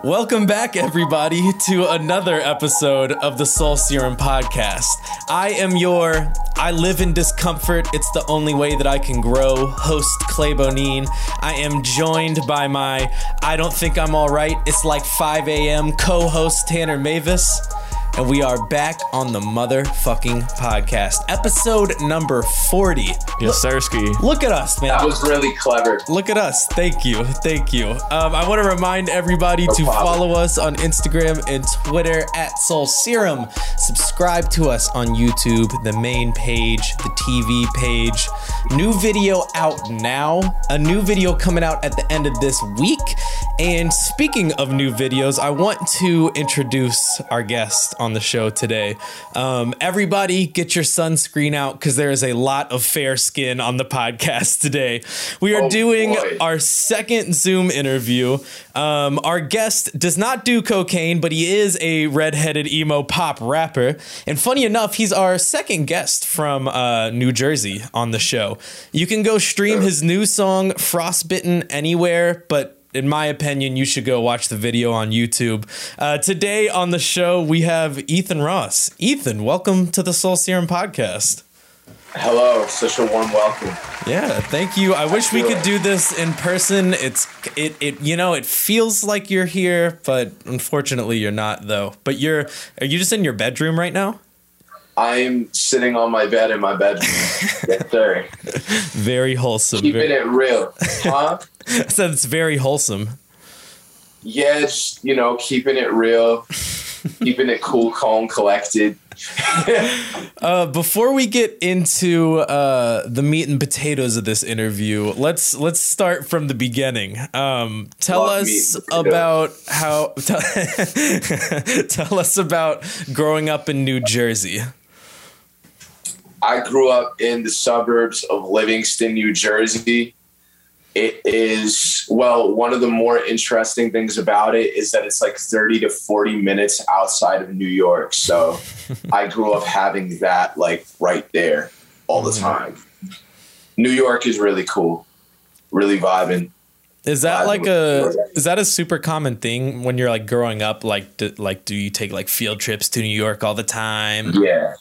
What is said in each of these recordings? Welcome back, everybody, to another episode of the Soul Serum Podcast. I live in discomfort. It's the only way that I can grow. Host Clay Bonin. I am joined by my I don't think I'm all right. It's like 5 a.m. co-host Tanner Mavis. And we are back on the motherfucking podcast. Episode number 40. Yes, sirski. Look at us, man. That was really clever. Look at us. Thank you. Thank you. I want to remind everybody to follow us on Instagram and Twitter at Soul Serum. Subscribe to us on YouTube, the main page, the TV page. New video out now. A new video coming out at the end of this week. And speaking of new videos, I want to introduce our guest on the show today. Everybody get your sunscreen out because there is a lot of fair skin on the podcast today. We are doing our second Zoom interview. Our guest does not do cocaine, but he is a redheaded emo pop rapper. And funny enough, he's our second guest from New Jersey on the show. You can go stream his new song Frostbitten anywhere, but in my opinion, you should go watch the video on YouTube. Today on the show, we have Ethan Ross. Ethan, welcome to the Soul Serum Podcast. Hello, such a warm welcome. Yeah, thank you. I wish we could do this in person. It feels like you're here, but unfortunately you're not though. But are you just in your bedroom right now? I'm sitting on my bed in my bedroom. Yes, sir. Very wholesome. Keeping it real. Huh? I said it's very wholesome. Yes, keeping it real. Keeping it cool, calm, collected. Before we get into the meat and potatoes of this interview, let's start from the beginning. Tell us about growing up in New Jersey. I grew up in the suburbs of Livingston, New Jersey. It is, one of the more interesting things about it is that it's like 30 to 40 minutes outside of New York. So I grew up having that like right there all the time. New York is really cool. Really vibing. Is that is that a super common thing when you're like growing up? Like, do you take like field trips to New York all the time? Yeah.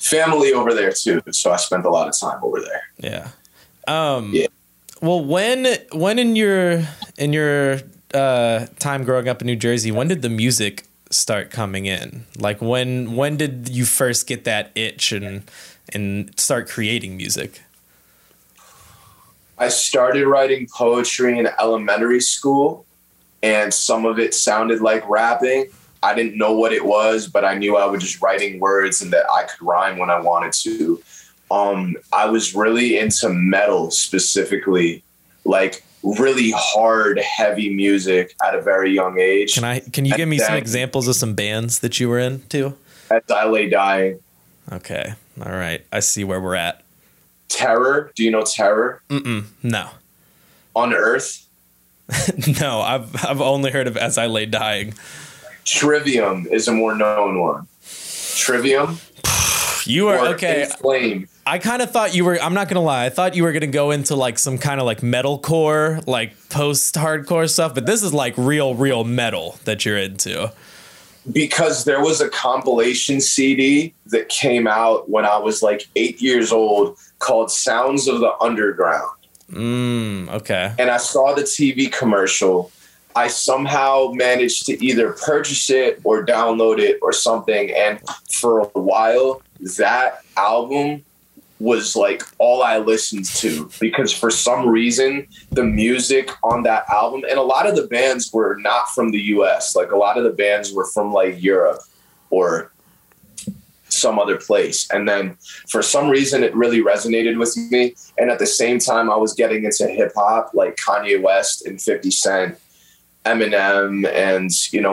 Family over there too. So I spent a lot of time over there. Yeah. Well, when in your time growing up in New Jersey, when did the music start coming in? Like when did you first get that itch and start creating music? I started writing poetry in elementary school, and some of it sounded like rapping. I didn't know what it was, but I knew I was just writing words and that I could rhyme when I wanted to. I was really into metal specifically, like really hard, heavy music at a very young age. Can you give me some examples of some bands that you were into? As I Lay Dying. Okay. All right. I see where we're at. Terror. Do you know Terror? No. On Earth? No, I've only heard of As I Lay Dying. Trivium is a more known one. Trivium? You are okay. Inflamed. I kind of thought you were, I'm not going to lie, I thought you were going to go into like some kind of like metalcore, like post-hardcore stuff, but this is like real metal that you're into. Because there was a compilation CD that came out when I was like 8 years old called Sounds of the Underground. Okay. And I saw the TV commercial. I somehow managed to either purchase it or download it or something. And for a while, that album was like all I listened to because for some reason, the music on that album, and a lot of the bands were not from the US. Like a lot of the bands were from like Europe or some other place. And then for some reason, it really resonated with me. And at the same time, I was getting into hip hop, like Kanye West and 50 Cent. Eminem, and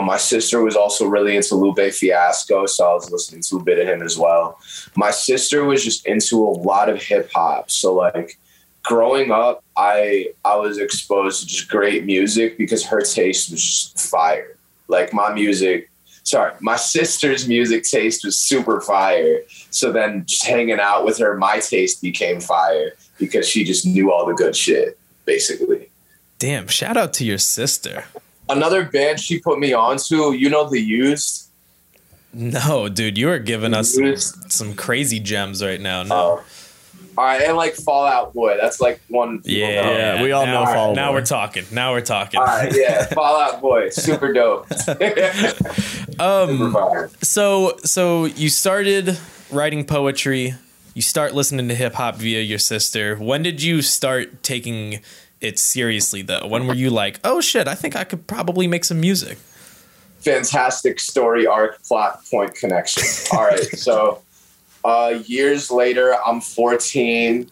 my sister was also really into Lupe Fiasco, so I was listening to a bit of him as well. My sister was just into a lot of hip hop, so like growing up, I was exposed to just great music because her taste was just fire. Like my music Sorry, my sister's music taste was super fire. So then just hanging out with her, my taste became fire because she just knew all the good shit, basically. Damn, shout out to your sister. Another band she put me on to, you know, The Used? No, dude, you are giving us some crazy gems right now. No. Oh. All right, and like Fall Out Boy. That's like one. Yeah, we all know Fall Out Boy. Now we're talking. All right, yeah, Fall Out Boy, super dope. So you started writing poetry. You start listening to hip hop via your sister. When did you start taking it seriously, though? When were you like, oh shit, I think I could probably make some music? Fantastic story arc, plot point, connection. All right, so. Years later, I'm 14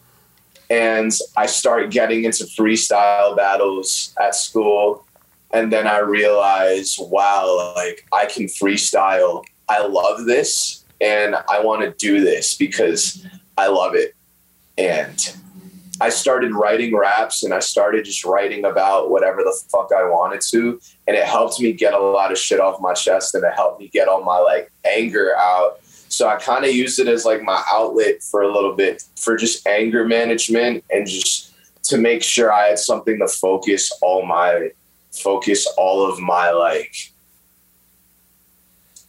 and I start getting into freestyle battles at school. And then I realize, wow, like I can freestyle. I love this and I want to do this because I love it. And I started writing raps and I started just writing about whatever the fuck I wanted to. And it helped me get a lot of shit off my chest and it helped me get all my like anger out. So I kind of used it as like my outlet for a little bit for just anger management and just to make sure I had something to focus all of my, like,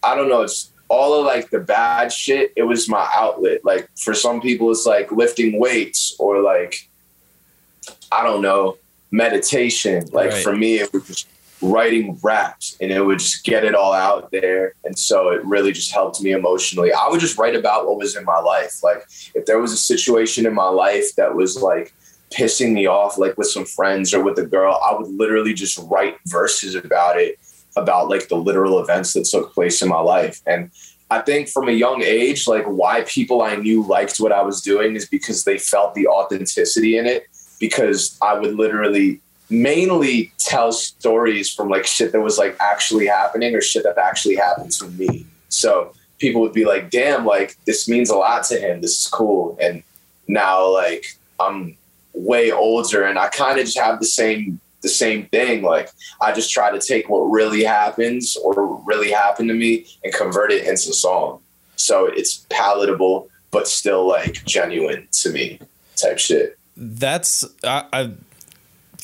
I don't know. It's all of like the bad shit. It was my outlet. Like for some people, it's like lifting weights or like, I don't know, meditation. Like right. For me, it was just writing raps and it would just get it all out there. And so it really just helped me emotionally. I would just write about what was in my life. Like if there was a situation in my life that was like pissing me off, like with some friends or with a girl, I would literally just write verses about it, about like the literal events that took place in my life. And I think from a young age, like why people I knew liked what I was doing is because they felt the authenticity in it, because I would literally mainly tell stories from like shit that was like actually happening or shit that actually happened to me. So people would be like, damn, like this means a lot to him. This is cool. And now like I'm way older and I kind of just have the same thing. Like I just try to take what really happens or really happened to me and convert it into song. So it's palatable, but still like genuine to me type shit. That's,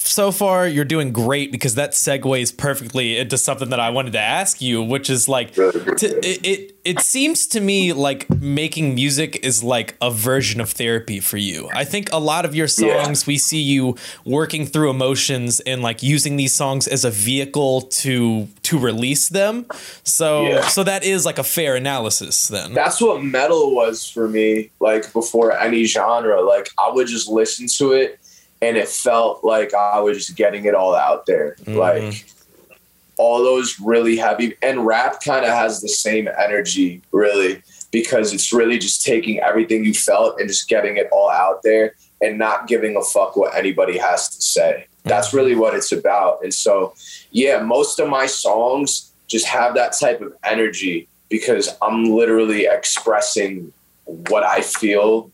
so far, you're doing great because that segues perfectly into something that I wanted to ask you, which is like, it seems to me like making music is like a version of therapy for you. I think a lot of your songs, we see you working through emotions and like using these songs as a vehicle to release them. So that is like a fair analysis then. That's what metal was for me, like before any genre. Like I would just listen to it. And it felt like I was just getting it all out there. Mm-hmm. Like all those really heavy, and rap kind of has the same energy really, because it's really just taking everything you felt and just getting it all out there and not giving a fuck what anybody has to say. Mm-hmm. That's really what it's about. And so, yeah, most of my songs just have that type of energy because I'm literally expressing what I feel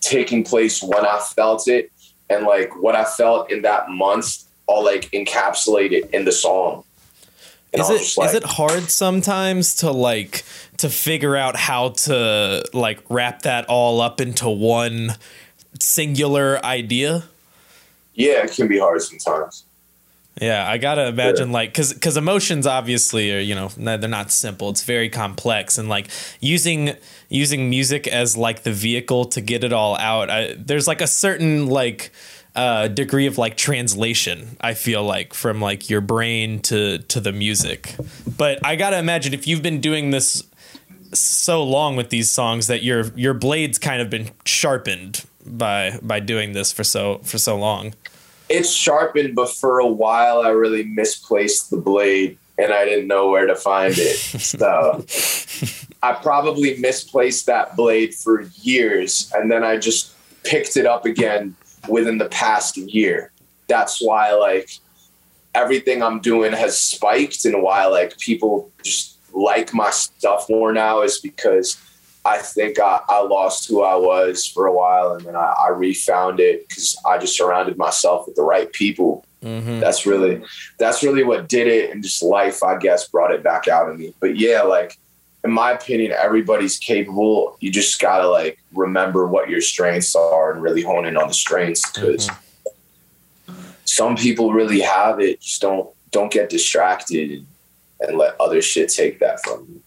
taking place when I felt it. And like what I felt in that month, I'll like encapsulate it in the song. And is it hard sometimes to like to figure out how to like wrap that all up into one singular idea? Yeah, it can be hard sometimes. Yeah, I gotta imagine like because emotions obviously are, you know, they're not simple. It's very complex, and like using music as like the vehicle to get it all out. There's like a certain like degree of like translation, I feel like, from like your brain to the music. But I gotta imagine if you've been doing this so long with these songs that your blade's kind of been sharpened by doing this for so long. It's sharpened, but for a while I really misplaced the blade and I didn't know where to find it. So I probably misplaced that blade for years and then I just picked it up again within the past year. That's why like everything I'm doing has spiked and why like people just like my stuff more now is because I think I lost who I was for a while and then I refound it because I just surrounded myself with the right people Mm-hmm. That's really what did it, and just life, I guess, brought it back out of me. But yeah, like, in my opinion, everybody's capable. You just gotta like remember what your strengths are and really hone in on the strengths, because some people really have it. Just don't get distracted and let other shit take that from you.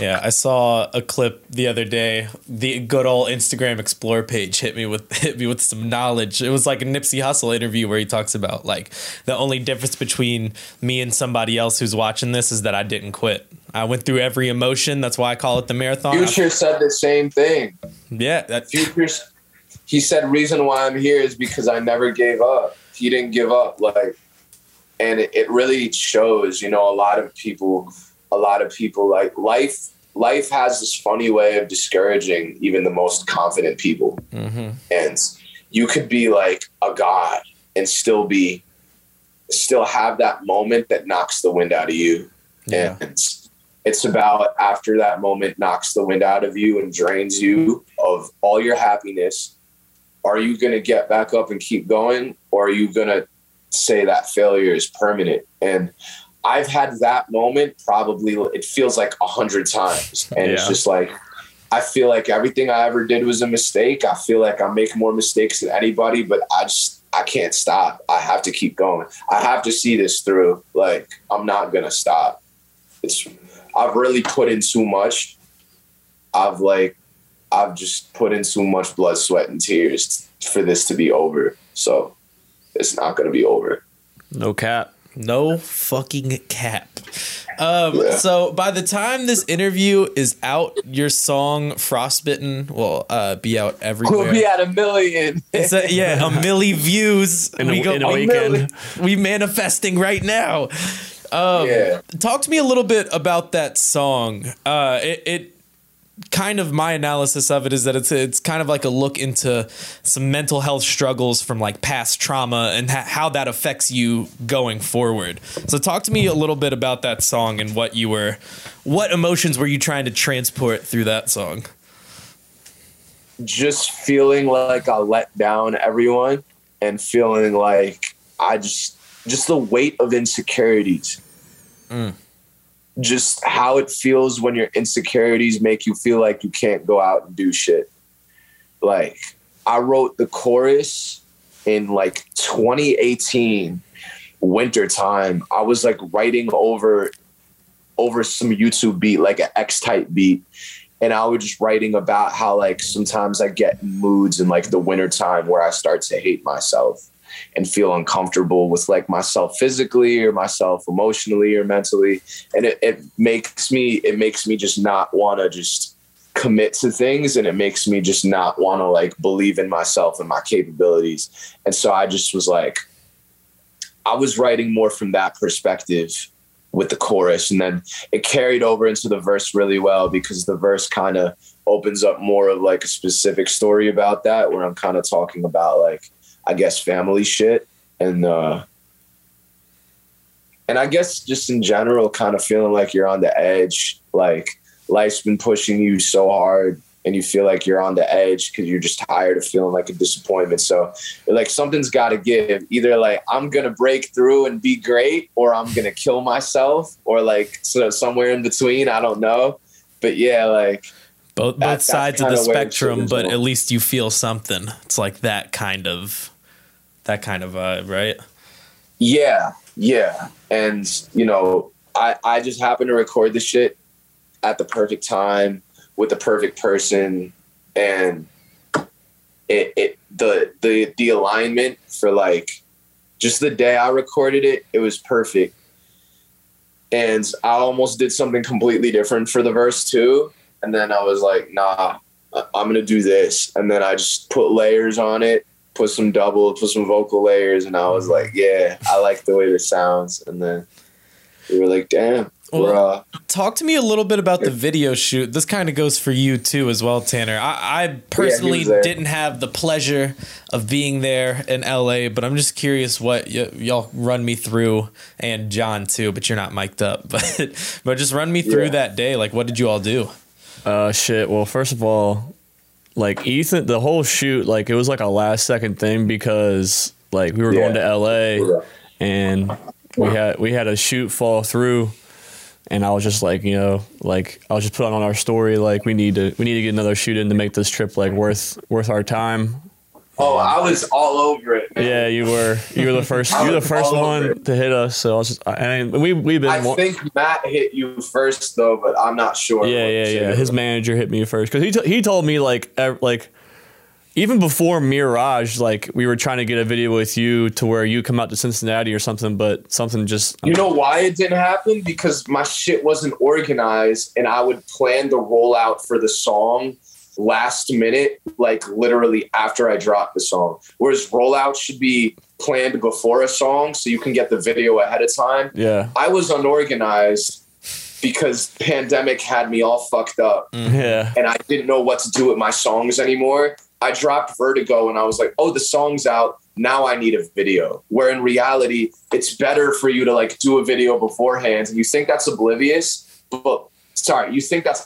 Yeah, I saw a clip the other day. The good old Instagram Explore page hit me with some knowledge. It was like a Nipsey Hussle interview where he talks about like the only difference between me and somebody else who's watching this is that I didn't quit. I went through every emotion. That's why I call it the marathon. Future said the same thing. Yeah, he said reason why I'm here is because I never gave up. He didn't give up, like, and it really shows. You know, a lot of people like life has this funny way of discouraging even the most confident people. Mm-hmm. And you could be like a god and still have that moment that knocks the wind out of you. Yeah. And it's about after that moment knocks the wind out of you and drains you of all your happiness, are you going to get back up and keep going? Or are you going to say that failure is permanent? And I've had that moment probably, it feels like 100 times. And yeah. It's just like, I feel like everything I ever did was a mistake. I feel like I make more mistakes than anybody, but I can't stop. I have to keep going. I have to see this through. Like, I'm not going to stop. I've really put in too much. I've just put in too much blood, sweat, and tears for this to be over. So it's not going to be over. No cap. No fucking cap. Yeah. So by the time this interview is out, your song Frostbitten will be out everywhere. We'll be at 1 million. It's 1 million views in a weekend. Million. We manifesting right now. Talk to me a little bit about that song. It kind of, my analysis of it is that it's kind of like a look into some mental health struggles from like past trauma and how that affects you going forward. So talk to me a little bit about that song and what emotions were you trying to transport through that song? Just feeling like I let down everyone and feeling like I just the weight of insecurities. Just how it feels when your insecurities make you feel like you can't go out and do shit. Like, I wrote the chorus in like 2018 wintertime. I was like writing over some YouTube beat, like an X-type beat. And I was just writing about how like sometimes I get moods in like the wintertime where I start to hate myself and feel uncomfortable with like myself physically or myself emotionally or mentally. And it makes me just not want to just commit to things. And it makes me just not want to like believe in myself and my capabilities. And so I just was like, I was writing more from that perspective with the chorus. And then it carried over into the verse really well, because the verse kind of opens up more of like a specific story about that, where I'm kind of talking about like, I guess, family shit and I guess just in general kind of feeling like you're on the edge, like life's been pushing you so hard and you feel like you're on the edge because you're just tired of feeling like a disappointment. So like something's got to give. Either like I'm going to break through and be great, or I'm going to kill myself, or like sort of somewhere in between. I don't know. But yeah, like both sides of the spectrum, but at least you feel something. It's like that kind of vibe, right? Yeah. And, you know, I just happened to record this shit at the perfect time with the perfect person. And the alignment for like just the day I recorded it, it was perfect. And I almost did something completely different for the verse too. And then I was like, nah, I'm going to do this. And then I just put layers on it. Put some double, put some vocal layers, and I was like, yeah, I like the way this sounds. And then we were like, damn. Well, talk to me a little bit about the video shoot. This kind of goes for you too as well, Tanner. I personally didn't have the pleasure of being there in LA, but I'm just curious what y'all run me through, and John too, but you're not mic'd up, but just run me through that day. Like, what did you all do? Well, first of all, like Ethan, the whole shoot, like it was like a last second thing, because Like, we were going to LA and we had a shoot fall through, and I was just like, you know, like I was just putting on our story, like we need to get another shoot in to make this trip like worth our time. Oh, I was all over it, man. Yeah, you were the first you were the first one to hit us, so I was just I think Matt hit you first though, but I'm not sure. Yeah. His manager hit me first, cuz he told me like even before Mirage, like we were trying to get a video with you to where you come out to Cincinnati or something, but something just... You know why it didn't happen? Because my shit wasn't organized, and I would plan the rollout for the song last minute, like literally after I dropped the song. Whereas rollout should be planned before a song so you can get the video ahead of time. Yeah, I was unorganized because pandemic had me all fucked up. Yeah, and I didn't know what to do with my songs anymore. I dropped Vertigo and I was like, oh, the song's out. Now I need a video. Where in reality, it's better for you to like do a video beforehand. And you think that's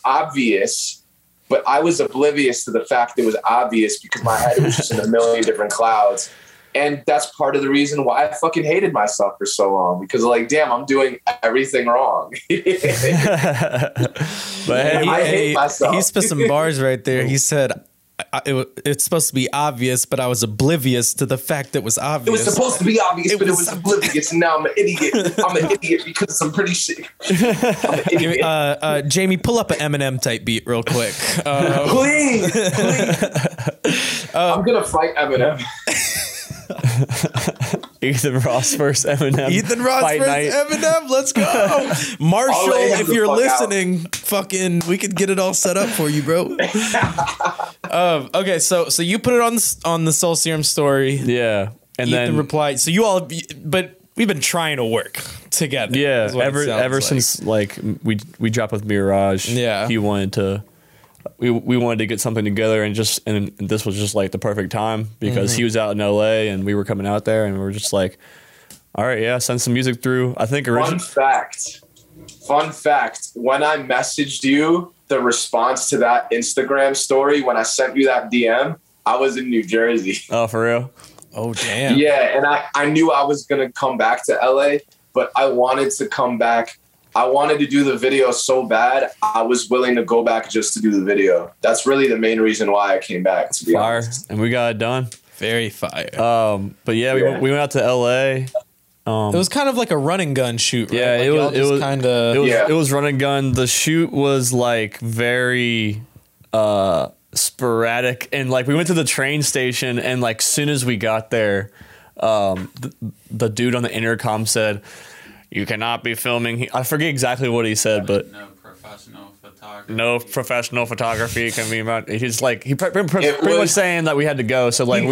obvious, but I was oblivious to the fact it was obvious because my head was just in a million different clouds. And that's part of the reason why I fucking hated myself for so long, because like, damn, I'm doing everything wrong. But I hate myself. He spit some bars right there. He said, it's supposed to be obvious, but I was oblivious to the fact that it was obvious. It was supposed to be obvious, but it was oblivious. And now I'm an idiot. I'm an idiot because I'm pretty sick. Jamie, pull up an Eminem type beat real quick. Please. I'm going to fight Eminem. Ethan Ross versus Eminem. Ethan Ross versus Eminem. Let's go, Marshall. If you're listening, fucking, we could get it all set up for you, bro. Okay, so you put it on the Soul Serum story. Yeah, and Ethan then replied. So you all, but we've been trying to work together. Yeah, ever since like we dropped with Mirage. Yeah, he wanted to. We wanted to get something together, and this was just like the perfect time because he was out in LA and we were coming out there, and we were just like, all right, yeah, send some music through. I think fun fact, when I messaged you the response to that Instagram story, when I sent you that DM, I was in New Jersey. Oh, for real? Oh, damn. Yeah. And I knew I was going to come back to LA, but I wanted to come back. I wanted to do the video so bad, I was willing to go back just to do the video. That's really the main reason why I came back, to be honest. And we got it done. Very fire. But yeah, we went out to LA. It was kind of like a run and gun shoot, right? Yeah, like it was run and gun. The shoot was like very sporadic, and like we went to the train station, and like soon as we got there, the dude on the intercom said, "You cannot be filming." I forget exactly what he said, but no professional photography can be. He's like, he pretty much saying that we had to go. So like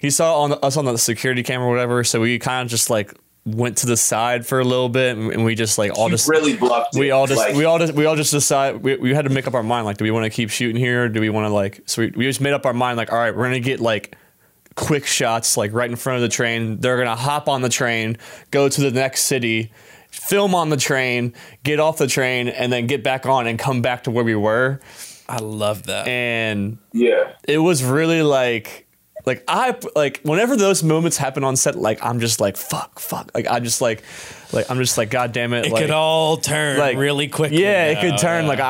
he saw us on the security camera or whatever. So we kind of just like went to the side for a little bit, and we just like all just decided we had to make up our mind. Like, do we want to keep shooting here? Or do we want to like? So we just made up our mind. Like, all right, we're gonna get like quick shots like right in front of the train. They're gonna hop on the train, go to the next city, film on the train, get off the train, and then get back on and come back to where we were. I love that. And yeah, it was really like I like whenever those moments happen on set, like I'm just like fuck, like I'm just like I'm just like, god damn it, it like, could all turn like, really quickly. Yeah, now. It could turn. Yeah. Like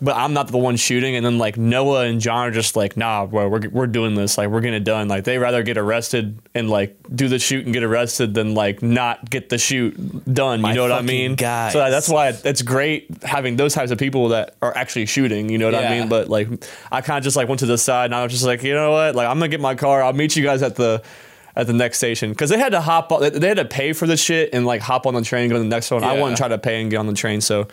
but I'm not the one shooting, and then like Noah and John are just like, nah, bro, we're doing this, like we're getting it done. Like they rather get arrested and like do the shoot and get arrested than like not get the shoot done. You know what I mean? Guys. So that's why it's great having those types of people that are actually shooting. You know what I mean? But like I kind of just like went to the side, and I was just like, you know what? Like I'm gonna get my car. I'll meet you guys at the next station, because they had to hop on, they had to pay for the shit and like hop on the train and go to the next one. Yeah. I wouldn't try to pay and get on the train, so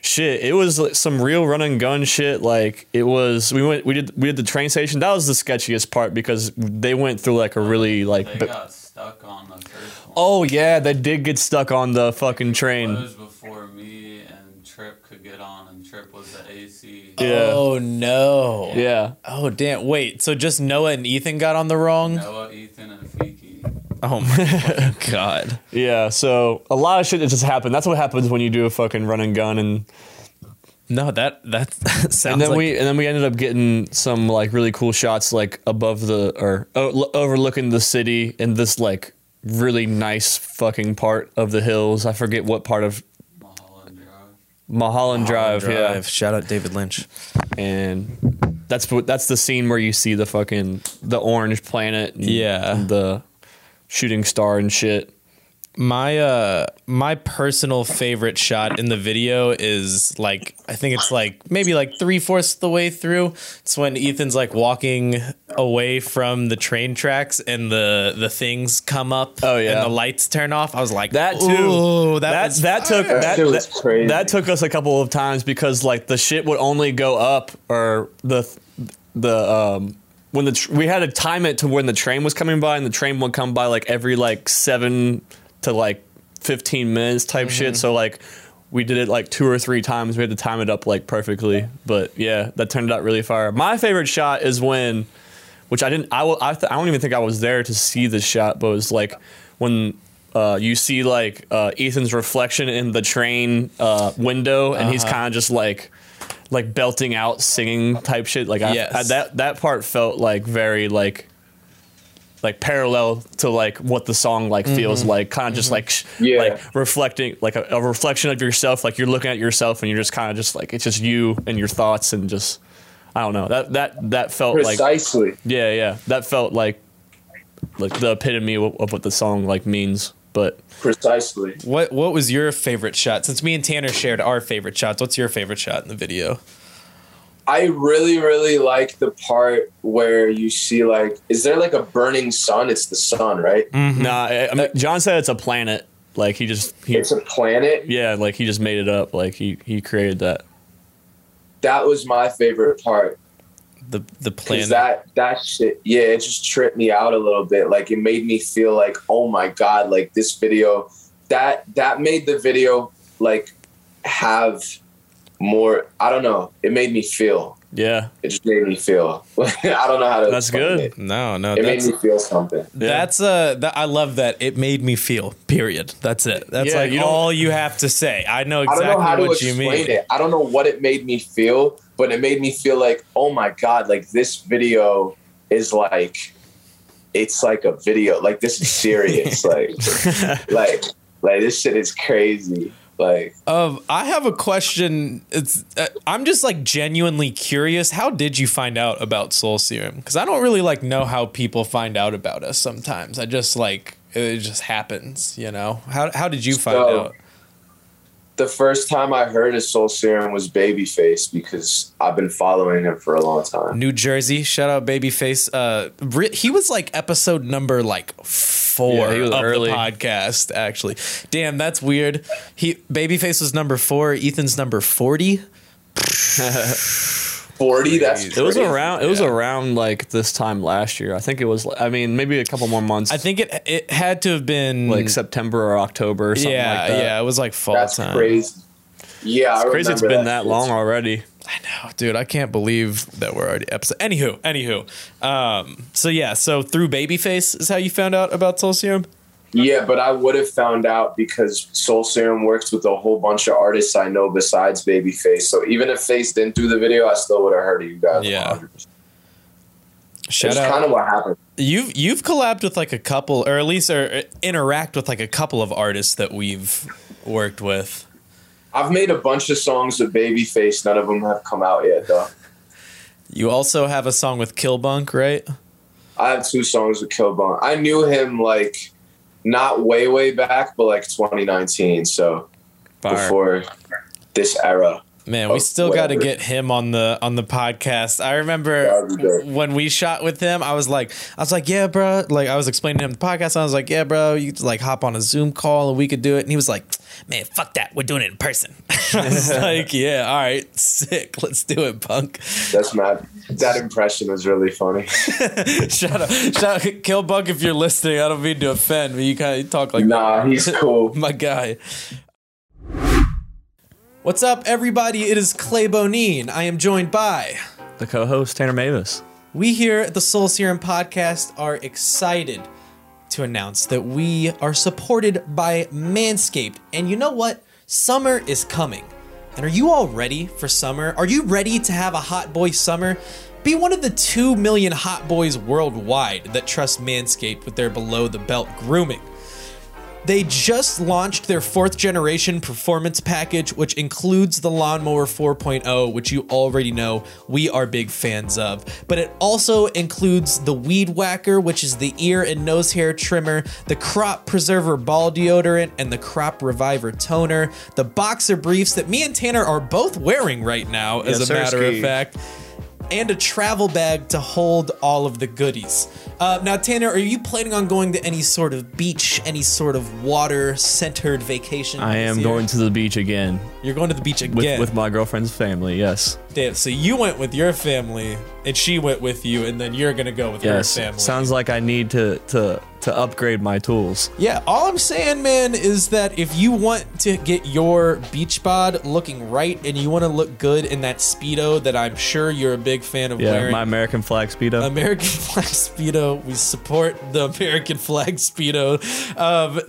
shit, it was like some real run and gun shit. Like it was, we did the train station. That was the sketchiest part, because they went through like a really like they got stuck on the first one. Oh yeah, they did get stuck on the fucking train. It was before me and Trip could get on, and Trip was the AC. Yeah. Oh no. Yeah. Oh damn. Wait. So just Noah and Ethan got on the wrong. Noah, Ethan, and Fiki. Oh my god. Yeah. So a lot of shit that just happened. That's what happens when you do a fucking run and gun, and No, that sounds. And then like... we ended up getting some like really cool shots like above overlooking the city in this like really nice fucking part of the hills. I forget what part of Mulholland Drive. Yeah, shout out David Lynch. And that's the scene where you see the fucking the orange planet. And, yeah, and the shooting star and shit. My personal favorite shot in the video is like, I think it's like maybe like 3/4 the way through. It's when Ethan's like walking away from the train tracks and the things come up. Oh, yeah. And the lights turn off. I was like, that too. Ooh, that took us a couple of times because like the shit would only go up or when we had to time it to when the train was coming by, and the train would come by like every like 7 to like 15 minutes type shit. So like we did it like 2 or 3 times. We had to time it up like perfectly, but yeah, that turned out really fire. My favorite shot is when, which I don't even think I was there to see this shot, but it was like when you see like Ethan's reflection in the train window, and he's kind of just like belting out singing type shit. Like that part felt like very like parallel to like what the song like feels like, kind of just like like reflecting like a reflection of yourself, like you're looking at yourself and you're just kind of just like, it's just you and your thoughts and just, I don't know, that felt precisely like, yeah, that felt like the epitome of what the song like means. But precisely, what was your favorite shot? Since me and Tanner shared our favorite shots, what's your favorite shot in the video? I really, really like the part where you see, like, is there like a burning sun? It's the sun, right? Mm-hmm. Nah, I mean, John said it's a planet. Like it's a planet. Yeah, like he just made it up. Like he created that. That was my favorite part. The planet. That shit, yeah, it just tripped me out a little bit. Like it made me feel like, oh my god, like this video, that made the video like have more, I don't know, it made me feel, yeah, it just made me feel I don't know how to, that's good, it. no it made me feel something. That's I love that, it made me feel, period. That's it. That's like all you have to say. I know exactly, I don't know how what to you mean it. I don't know what it made me feel, but it made me feel like, oh my god, like this video is like, it's like a video, like this is serious. like this shit is crazy. Like, I have a question. It's I'm just like genuinely curious. How did you find out about Soul Serum? Because I don't really like know how people find out about us. Sometimes I just like it just happens, you know. How did you find out? The first time I heard of Soul Serum was Babyface, because I've been following him for a long time. New Jersey, shout out Babyface. He was like episode number like 4 of early. The podcast, actually. Damn, that's weird. Babyface was number 4. Ethan's number 40. 40. That's crazy. It was around like this time last year. I think it was. I mean, maybe a couple more months. I think it had to have been like September or October or something like that. Yeah, it was like fall that's time. That's crazy. Yeah, it's crazy. It's been that long already. I know, dude. I can't believe that we're already episode. Anywho. So yeah. So through Babyface is how you found out about Soul Serum. Yeah, but I would have found out because Soul Serum works with a whole bunch of artists I know besides Babyface. So even if Face didn't do the video, I still would have heard of you guys. Yeah. Shout out. That's kind of what happened. You've collabed with like a couple, or at least interact with like a couple of artists that we've worked with. I've made a bunch of songs with Babyface. None of them have come out yet, though. You also have a song with Killbunk, right? I have 2 songs with Killbunk. I knew him like... not way back, but like 2019, so fire. Before this era, man, we still got to get him on the podcast. I remember when we shot with him, I was like yeah bro, like I was explaining to him the podcast, and I was like, yeah bro, you could like hop on a Zoom call and we could do it, and he was like, man, fuck that, we're doing it in person. I was like, yeah, all right, sick, let's do it, punk. That's mad. That impression was really funny. Shout out Killbunk, if you're listening, I don't mean to offend, but you kind of talk like nah, that. He's cool. My guy. What's up, everybody? It is Clay Bonin. I am joined by... the co-host, Tanner Mavis. We here at the Soul Serum Podcast are excited to announce that we are supported by Manscaped. And you know what? Summer is coming. And are you all ready for summer? Are you ready to have a hot boy summer? Be one of the 2 million hot boys worldwide that trust Manscaped with their below-the-belt grooming. They just launched their 4th generation performance package, which includes the Lawnmower 4.0, which you already know we are big fans of. But it also includes the Weed Whacker, which is the ear and nose hair trimmer, the Crop Preserver ball deodorant, and the Crop Reviver toner, the boxer briefs that me and Tanner are both wearing right now, as a matter of fact, and a travel bag to hold all of the goodies. Now, Tanner, are you planning on going to any sort of beach, any sort of water-centered vacation? I am going to the beach again. You're going to the beach again? With my girlfriend's family, yes. Damn, so you went with your family, and she went with you, and then you're going to go with your family. Sounds like I need to upgrade my tools. Yeah, all I'm saying, man, is that if you want to get your beach bod looking right, and you want to look good in that Speedo that I'm sure you're a big fan of wearing. Yeah, my American flag Speedo. American flag Speedo. We support the American flag Speedo.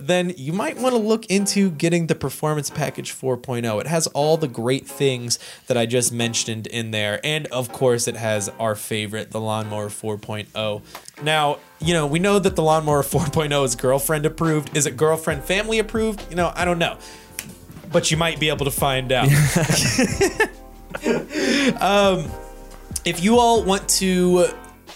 Then you might want to look into getting the Performance Package 4.0. It has all the great things that I just mentioned in there. And of course, it has our favorite, the Lawnmower 4.0. Now, you know, we know that the Lawnmower 4.0 is girlfriend approved. Is it girlfriend family approved? You know, I don't know. But you might be able to find out. If you all want to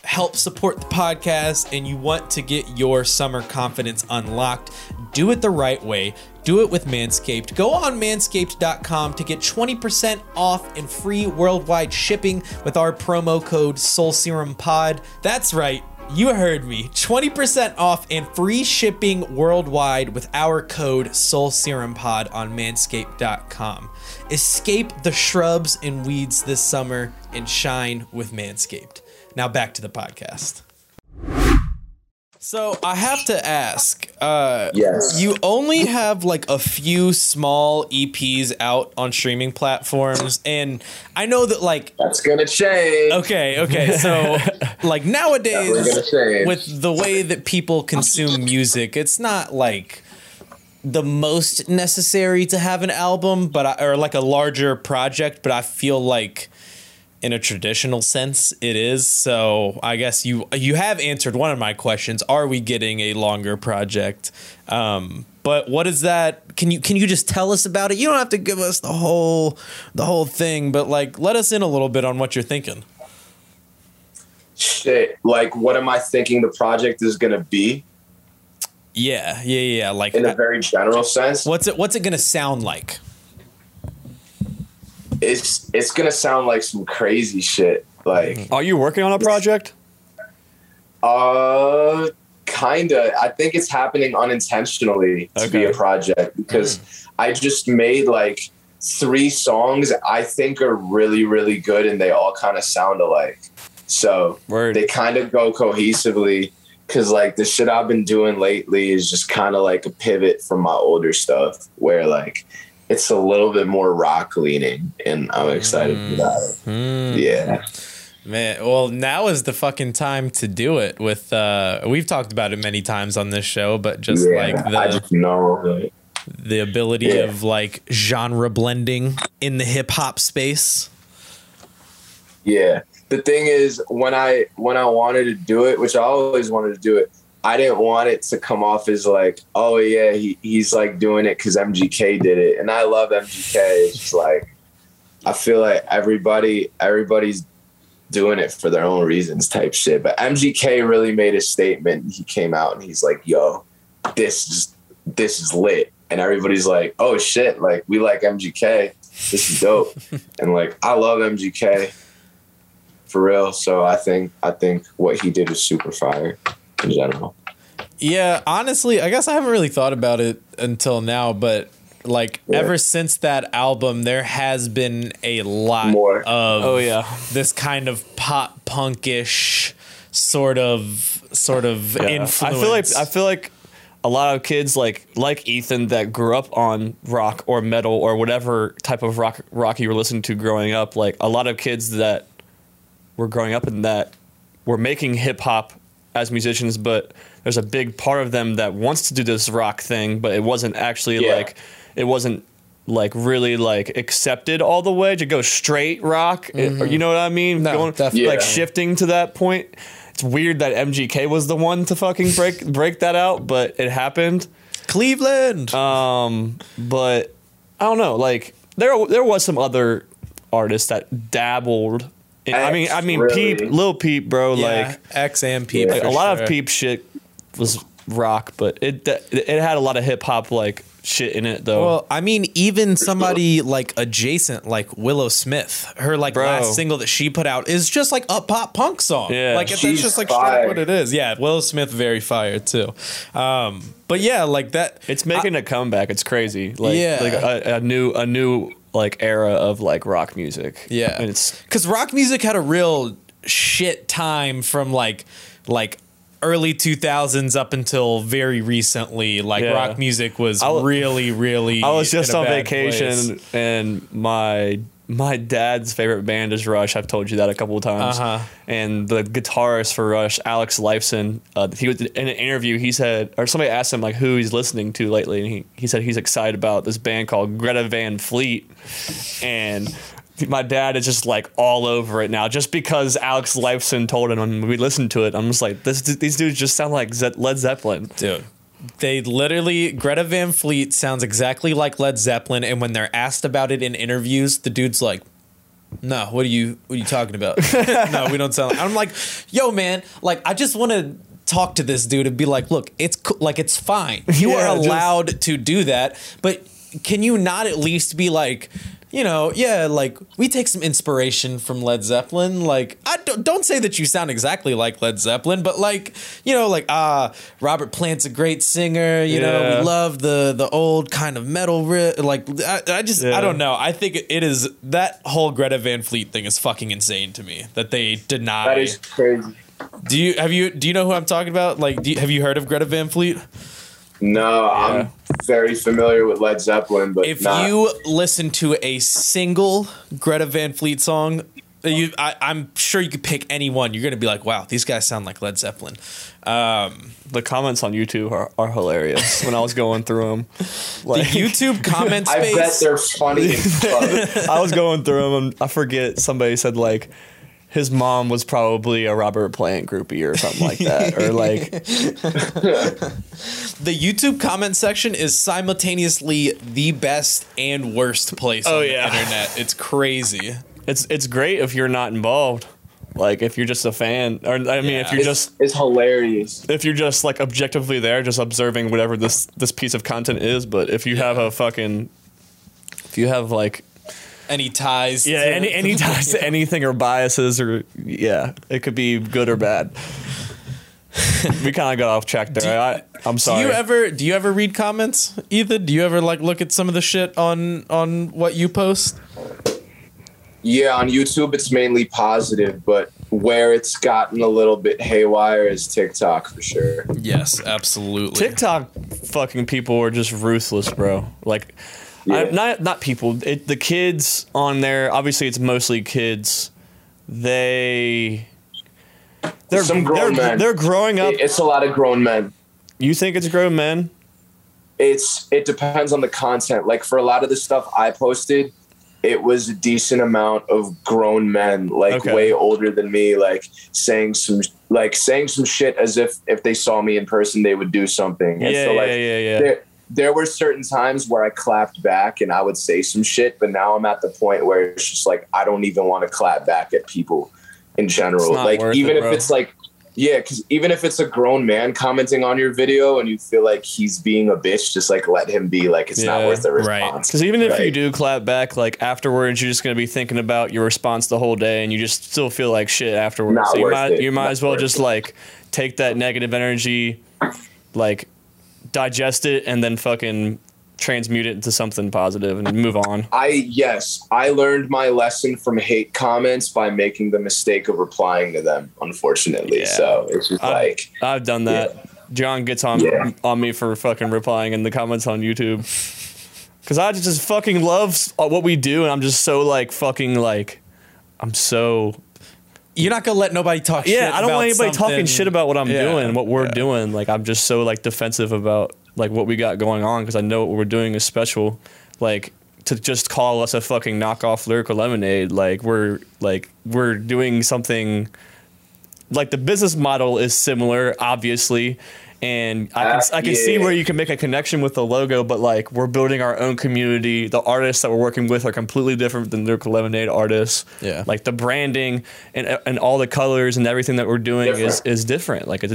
help support the podcast and you want to get your summer confidence unlocked, do it the right way. Do it with Manscaped. Go on manscaped.com to get 20% off and free worldwide shipping with our promo code SoulSerumPod. That's right. You heard me. 20% off and free shipping worldwide with our code SoulSerumPod on manscaped.com. Escape the shrubs and weeds this summer and shine with Manscaped. Now back to the podcast. So I have to ask, you only have like a few small EPs out on streaming platforms. And I know that like... That's going to change. Okay. So like nowadays with the way that people consume music, it's not like the most necessary to have an album, or like a larger project, but I feel like in a traditional sense, it is. So I guess you have answered one of my questions. Are we getting a longer project? But what is that? Can you just tell us about it? You don't have to give us the whole thing, but like let us in a little bit on what you're thinking. Shit, like what am I thinking the project is gonna be? Yeah. Like in a very general sense. What's it gonna sound like? It's gonna sound like some crazy shit. Like, are you working on a project? Kinda. I think it's happening unintentionally to be a project because I just made like 3 songs I think are really, really good and they all kind of sound alike. So they kind of go cohesively because like the shit I've been doing lately is just kind of like a pivot from my older stuff where like it's a little bit more rock leaning, and I'm excited for that. Yeah. Man, well, now is the fucking time to do it with, we've talked about it many times on this show, but just like the ability of like genre blending in the hip hop space. Yeah. The thing is when I wanted to do it, which I always wanted to do it, I didn't want it to come off as like, oh yeah, he's like doing it because MGK did it, and I love MGK. It's just like I feel like everybody's doing it for their own reasons type shit. But MGK really made a statement. He came out and he's like, yo, this is lit, and everybody's like, oh shit, like we like MGK. This is dope, and like I love MGK for real. So I think what he did was super fire. In general. Yeah, honestly, I guess I haven't really thought about it until now, but like ever since that album, there has been a lot of this kind of pop punkish sort of influence. I feel like a lot of kids like Ethan that grew up on rock or metal or whatever type of rock you were listening to growing up. Like a lot of kids that were growing up in that were making hip hop as musicians, but there's a big part of them that wants to do this rock thing, but it wasn't actually like, it wasn't like really like accepted all the way to go straight rock. Mm-hmm. You know what I mean? No, going, definitely. Like shifting to that point. It's weird that MGK was the one to fucking break that out, but it happened. Cleveland. But I don't know. Like there was some other artists that dabbled. In, I mean, really? Peep, Lil Peep, bro. Yeah, like X and Peep. Yeah, like, a lot of Peep shit was rock, but it had a lot of hip hop like shit in it though. Well, I mean, even somebody like adjacent, like Willow Smith, her like last single that she put out is just like a pop punk song. Yeah, like that's just like straight what it is. Yeah, Willow Smith very fire too. But yeah, like that. It's making a comeback. It's crazy. Like, yeah, like a new like era of like rock music. Yeah, and it's because rock music had a real shit time from like. Early 2000s up until very recently, like rock music was really. I was just on vacation, and my dad's favorite band is Rush. I've told you that a couple of times. Uh-huh. And the guitarist for Rush, Alex Lifeson, he was in an interview. He said, or somebody asked him like who he's listening to lately, and he said he's excited about this band called Greta Van Fleet, and. My dad is just like all over it now, just because Alex Lifeson told him when we listened to it. I'm just like, these dudes just sound like Led Zeppelin, dude. They literally, Greta Van Fleet sounds exactly like Led Zeppelin, and when they're asked about it in interviews, the dude's like, "No, what are you talking about? No, we don't sound." Like. I'm like, "Yo, man, like I just want to." Talk to this dude and be like, "Look, it's like it's fine. You are allowed to do that, but can you not at least be like." You know, yeah, like, we take some inspiration from Led Zeppelin. Like, I don't say that you sound exactly like Led Zeppelin, but, like, you know, like, Robert Plant's a great singer. You know, we love the old kind of metal. I don't know. I think it is, that whole Greta Van Fleet thing is fucking insane to me, that they deny. That is crazy. Do you know who I'm talking about? Like, have you heard of Greta Van Fleet? No, I'm very familiar with Led Zeppelin, but if you listen to a single Greta Van Fleet song, I'm sure you could pick any one. You're going to be like, wow, these guys sound like Led Zeppelin. The comments on YouTube are hilarious when I was going through them. Like, the YouTube comment space. I bet they're funny. I was going through them, and I forget, somebody said, like, his mom was probably a Robert Plant groupie or something like that. Or like the YouTube comment section is simultaneously the best and worst place on the internet. It's crazy. It's great if you're not involved. Like if you're just a fan, or I mean, if you're it's hilarious. If you're just like objectively there, just observing whatever this piece of content is. But if you have like. Any ties? Yeah, any ties to anything or biases or it could be good or bad. We kind of got off track there. I'm sorry. Do you ever read comments, Ethan? Do you ever like look at some of the shit on what you post? Yeah, on YouTube it's mainly positive, but where it's gotten a little bit haywire is TikTok for sure. Yes, absolutely. TikTok fucking people are just ruthless, bro. Like. Yeah. Not people. The kids on there. Obviously, it's mostly kids. They're grown men. They're growing up. It's a lot of grown men. You think it's grown men? It depends on the content. Like for a lot of the stuff I posted, it was a decent amount of grown men, like way older than me, like saying some shit as if they saw me in person, they would do something. And yeah. There were certain times where I clapped back and I would say some shit, but now I'm at the point where it's just like, I don't even want to clap back at people in general. Like, because even if it's a grown man commenting on your video and you feel like he's being a bitch, just like let him be. Like, it's not worth the response. Because even if you do clap back, like afterwards, you're just going to be thinking about your response the whole day and you just still feel like shit afterwards. Not so you might as well like take that negative energy, like, digest it and then fucking transmute it into something positive and move on. I learned my lesson from hate comments by making the mistake of replying to them, unfortunately. Yeah. So it's just I've done that. Yeah. John gets on me for fucking replying in the comments on YouTube because I just fucking love what we do and I'm just so like fucking like I'm so. You're not going to let nobody talk shit about something. Yeah, I don't want anybody talking shit about what I'm doing and what we're doing. Like, I'm just so, like, defensive about, like, what we got going on because I know what we're doing is special. Like, to just call us a fucking knockoff Lyrical Lemonade. We're doing something. Like, the business model is similar, obviously, and I can see where you can make a connection with the logo, but, like, we're building our own community. The artists that we're working with are completely different than Lyrical Lemonade artists. Yeah. Like, the branding and all the colors and everything that we're doing is different. Like, it's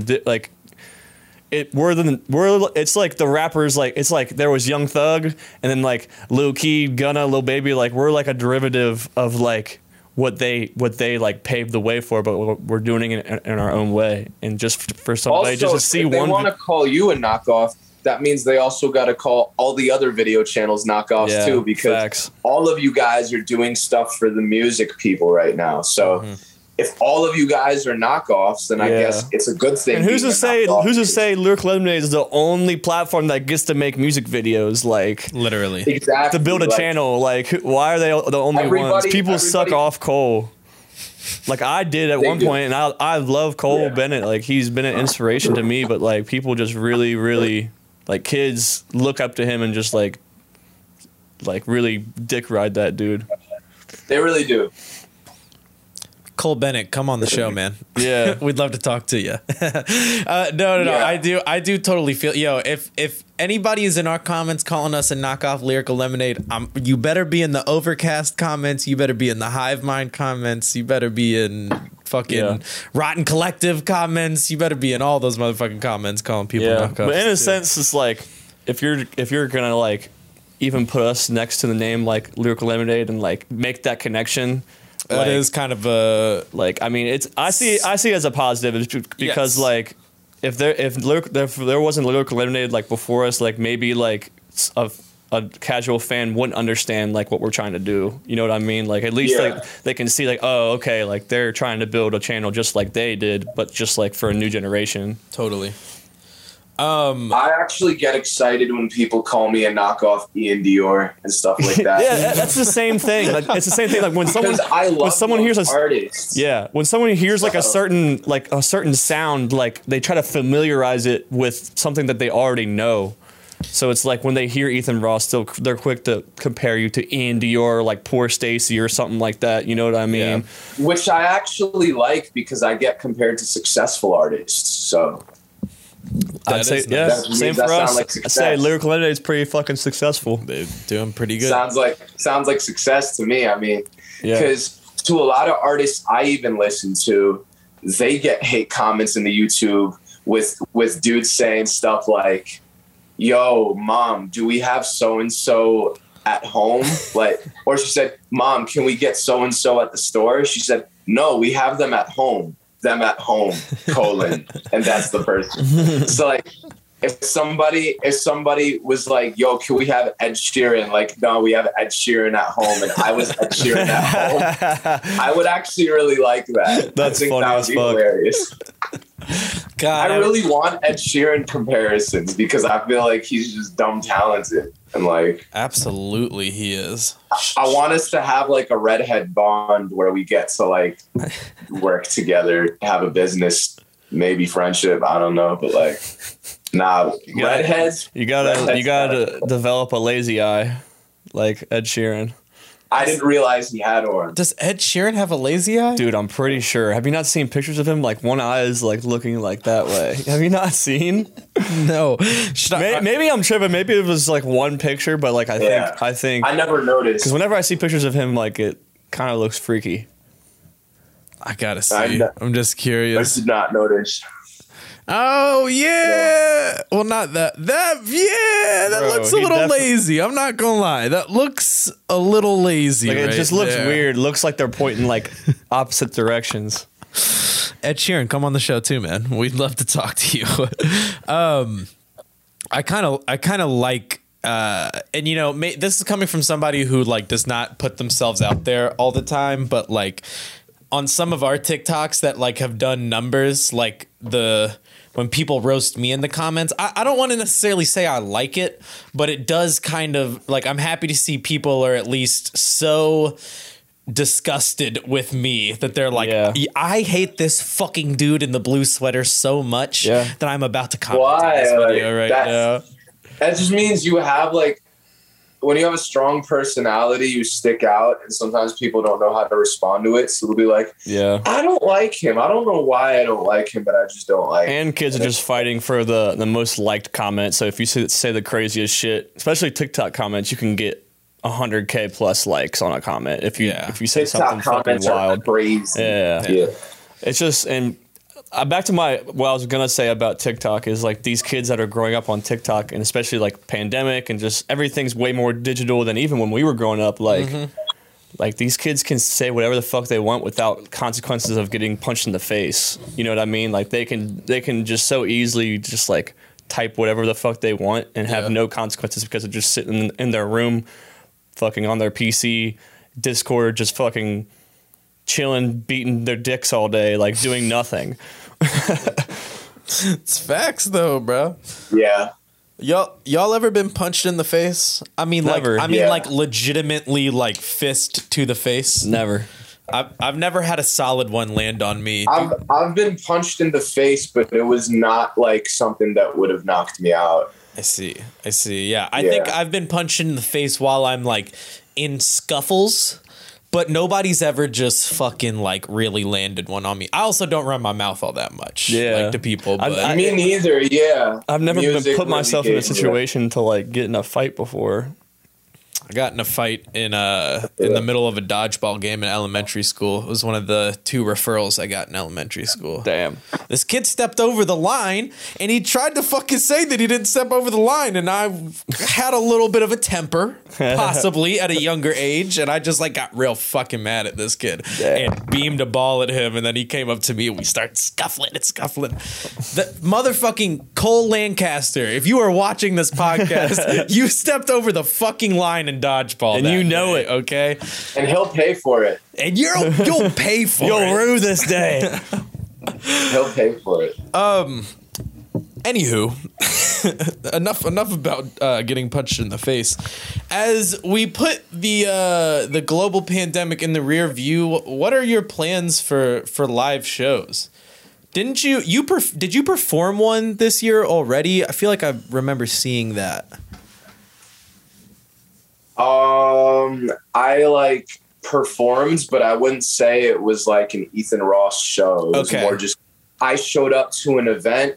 it's like the rappers, like, it's like there was Young Thug and then, like, Lil Keed, Gunna, Lil Baby. Like, we're like a derivative of, like, what they like paved the way for, but we're doing it in our own way. And just for somebody also, just to see if they want to call you a knockoff, that means they also got to call all the other video channels knockoffs too, because all of you guys are doing stuff for the music people right now. So if all of you guys are knockoffs, then I guess it's a good thing. And who's to say Lyrical Lemonade is the only platform that gets to make music videos? Like, literally, exactly, to build a channel. Like, why are they the only ones? People suck off Cole. Like, I did at one point, and I love Cole Bennett. Like, he's been an inspiration to me. But, like, people just really, really, like, kids look up to him and just like really dick ride that dude. They really do. Cole Bennett, come on the show, man. Yeah. We'd love to talk to you. No. I do totally feel, if anybody is in our comments calling us a knockoff Lyrical Lemonade, you better be in the Overcast comments. You better be in the Hive Mind comments. You better be in fucking Rotten Collective comments. You better be in all those motherfucking comments calling people knockoffs. But in a sense, it's like, if you're going to, like, even put us next to the name, like, Lyrical Lemonade, and, like, make that connection, that is kind of a, like, I mean, it's, I see it as a positive, because like, if there wasn't Lyrical Lemonade, like, before us, like, maybe, like, a casual fan wouldn't understand, like, what we're trying to do. You know what I mean? Like, at least like, they can see, like, oh, okay, like, they're trying to build a channel just like they did, but just, like, for a new generation. Totally. I actually get excited when people call me a knockoff Ian Dior and stuff like that. Yeah, that's the same thing. Like, it's the same thing. Like, when someone hears artists. Yeah, when someone hears like a certain sound, like, they try to familiarize it with something that they already know. So it's like when they hear Ethan Ross, they're quick to compare you to Ian Dior, like Poor Stacy or something like that. You know what I mean? Yeah. Which I actually like, because I get compared to successful artists. So. I'd say, same for us. Like, I say Lyrical Lemonade is pretty fucking successful. They're doing pretty good. Sounds like success to me. I mean, because to a lot of artists I even listen to, they get hate comments in the YouTube with dudes saying stuff like, "Yo, mom, do we have so and so at home?" Like, or she said, "Mom, can we get so and so at the store?" She said, "No, we have them at home." Them at home, and that's the person. So, like, if somebody was like, "Yo, can we have Ed Sheeran?" Like, no, we have Ed Sheeran at home, and I was Ed Sheeran at home. I would actually really like that. That's funny as fuck. Hilarious. God, I really want Ed Sheeran comparisons, because I feel like he's just dumb talented, and, like, absolutely he is. I want us to have, like, a redhead bond where we get to, like, work together, have a business, maybe friendship. I don't know, but, like, nah, redheads. You gotta develop a lazy eye, like Ed Sheeran. I didn't realize he had one. Does Ed Sheeran have a lazy eye? Dude, I'm pretty sure. Have you not seen pictures of him? Like, one eye is, like, looking, like, that way. Have you not seen? No. Maybe I'm tripping. Maybe it was, like, one picture, but, like, I think I never noticed. Because whenever I see pictures of him, like, it kind of looks freaky. I gotta see. I'm just curious. I did not notice. Oh, yeah. Well, not that. That looks a little lazy. I'm not going to lie. That looks a little lazy. Like, it just looks weird. Looks like they're pointing, like, opposite directions. Ed Sheeran, come on the show too, man. We'd love to talk to you. I kind of like, and, you know, this is coming from somebody who, like, does not put themselves out there all the time, but, like, on some of our TikToks that, like, have done numbers, like, when people roast me in the comments, I don't want to necessarily say I like it, but it does kind of, like, I'm happy to see people are at least so disgusted with me that they're like, I hate this fucking dude in the blue sweater so much that I'm about to comment on this video right now. That just means you have, like, when you have a strong personality, you stick out, and sometimes people don't know how to respond to it. So they'll be like, "Yeah, I don't like him. I don't know why I don't like him, but I just don't like him." And kids are just fighting for the most liked comment. So if you say the craziest shit, especially TikTok comments, you can get 100K plus likes on a comment. If you say TikTok something fucking wild, crazy. Yeah. It's just, and back to what I was going to say about TikTok is like these kids that are growing up on TikTok, and especially like pandemic and just everything's way more digital than even when we were growing up. Like these kids can say whatever the fuck they want without consequences of getting punched in the face. You know what I mean? Like they can just so easily just like type whatever the fuck they want and have no consequences because they're just sitting in their room fucking on their PC, Discord, just fucking chilling, beating their dicks all day, like doing nothing. It's facts though, bro. Yeah. Y'all ever been punched in the face? I mean, never. Like legitimately like fist to the face. Never. I've never had a solid one land on me. I've been punched in the face, but it was not like something that would have knocked me out. I see. Yeah. I think I've been punched in the face while I'm like in scuffles, but nobody's ever just fucking like really landed one on me. I also don't run my mouth all that much. Yeah. Like to people. But me neither. Yeah. I've never put myself in a situation to like get in a fight before. I got in a fight in the middle of a dodgeball game in elementary school. It was one of the two referrals I got in elementary school. Damn. This kid stepped over the line, and he tried to fucking say that he didn't step over the line, and I had a little bit of a temper, possibly, at a younger age, and I just like got real fucking mad at this kid and beamed a ball at him, and then he came up to me, and we started scuffling. The motherfucking Cole Lancaster, if you are watching this podcast, you stepped over the fucking line and dodgeball, and you know it, okay? And he'll pay for it. And you'll pay for it. You'll rue this day. He'll pay for it. Anywho, enough about getting punched in the face. As we put the global pandemic in the rear view, what are your plans for live shows? Didn't did you perform one this year already? I feel like I remember seeing that. I like performed, but I wouldn't say it was like an Ethan Ross show. It was more just, I showed up to an event.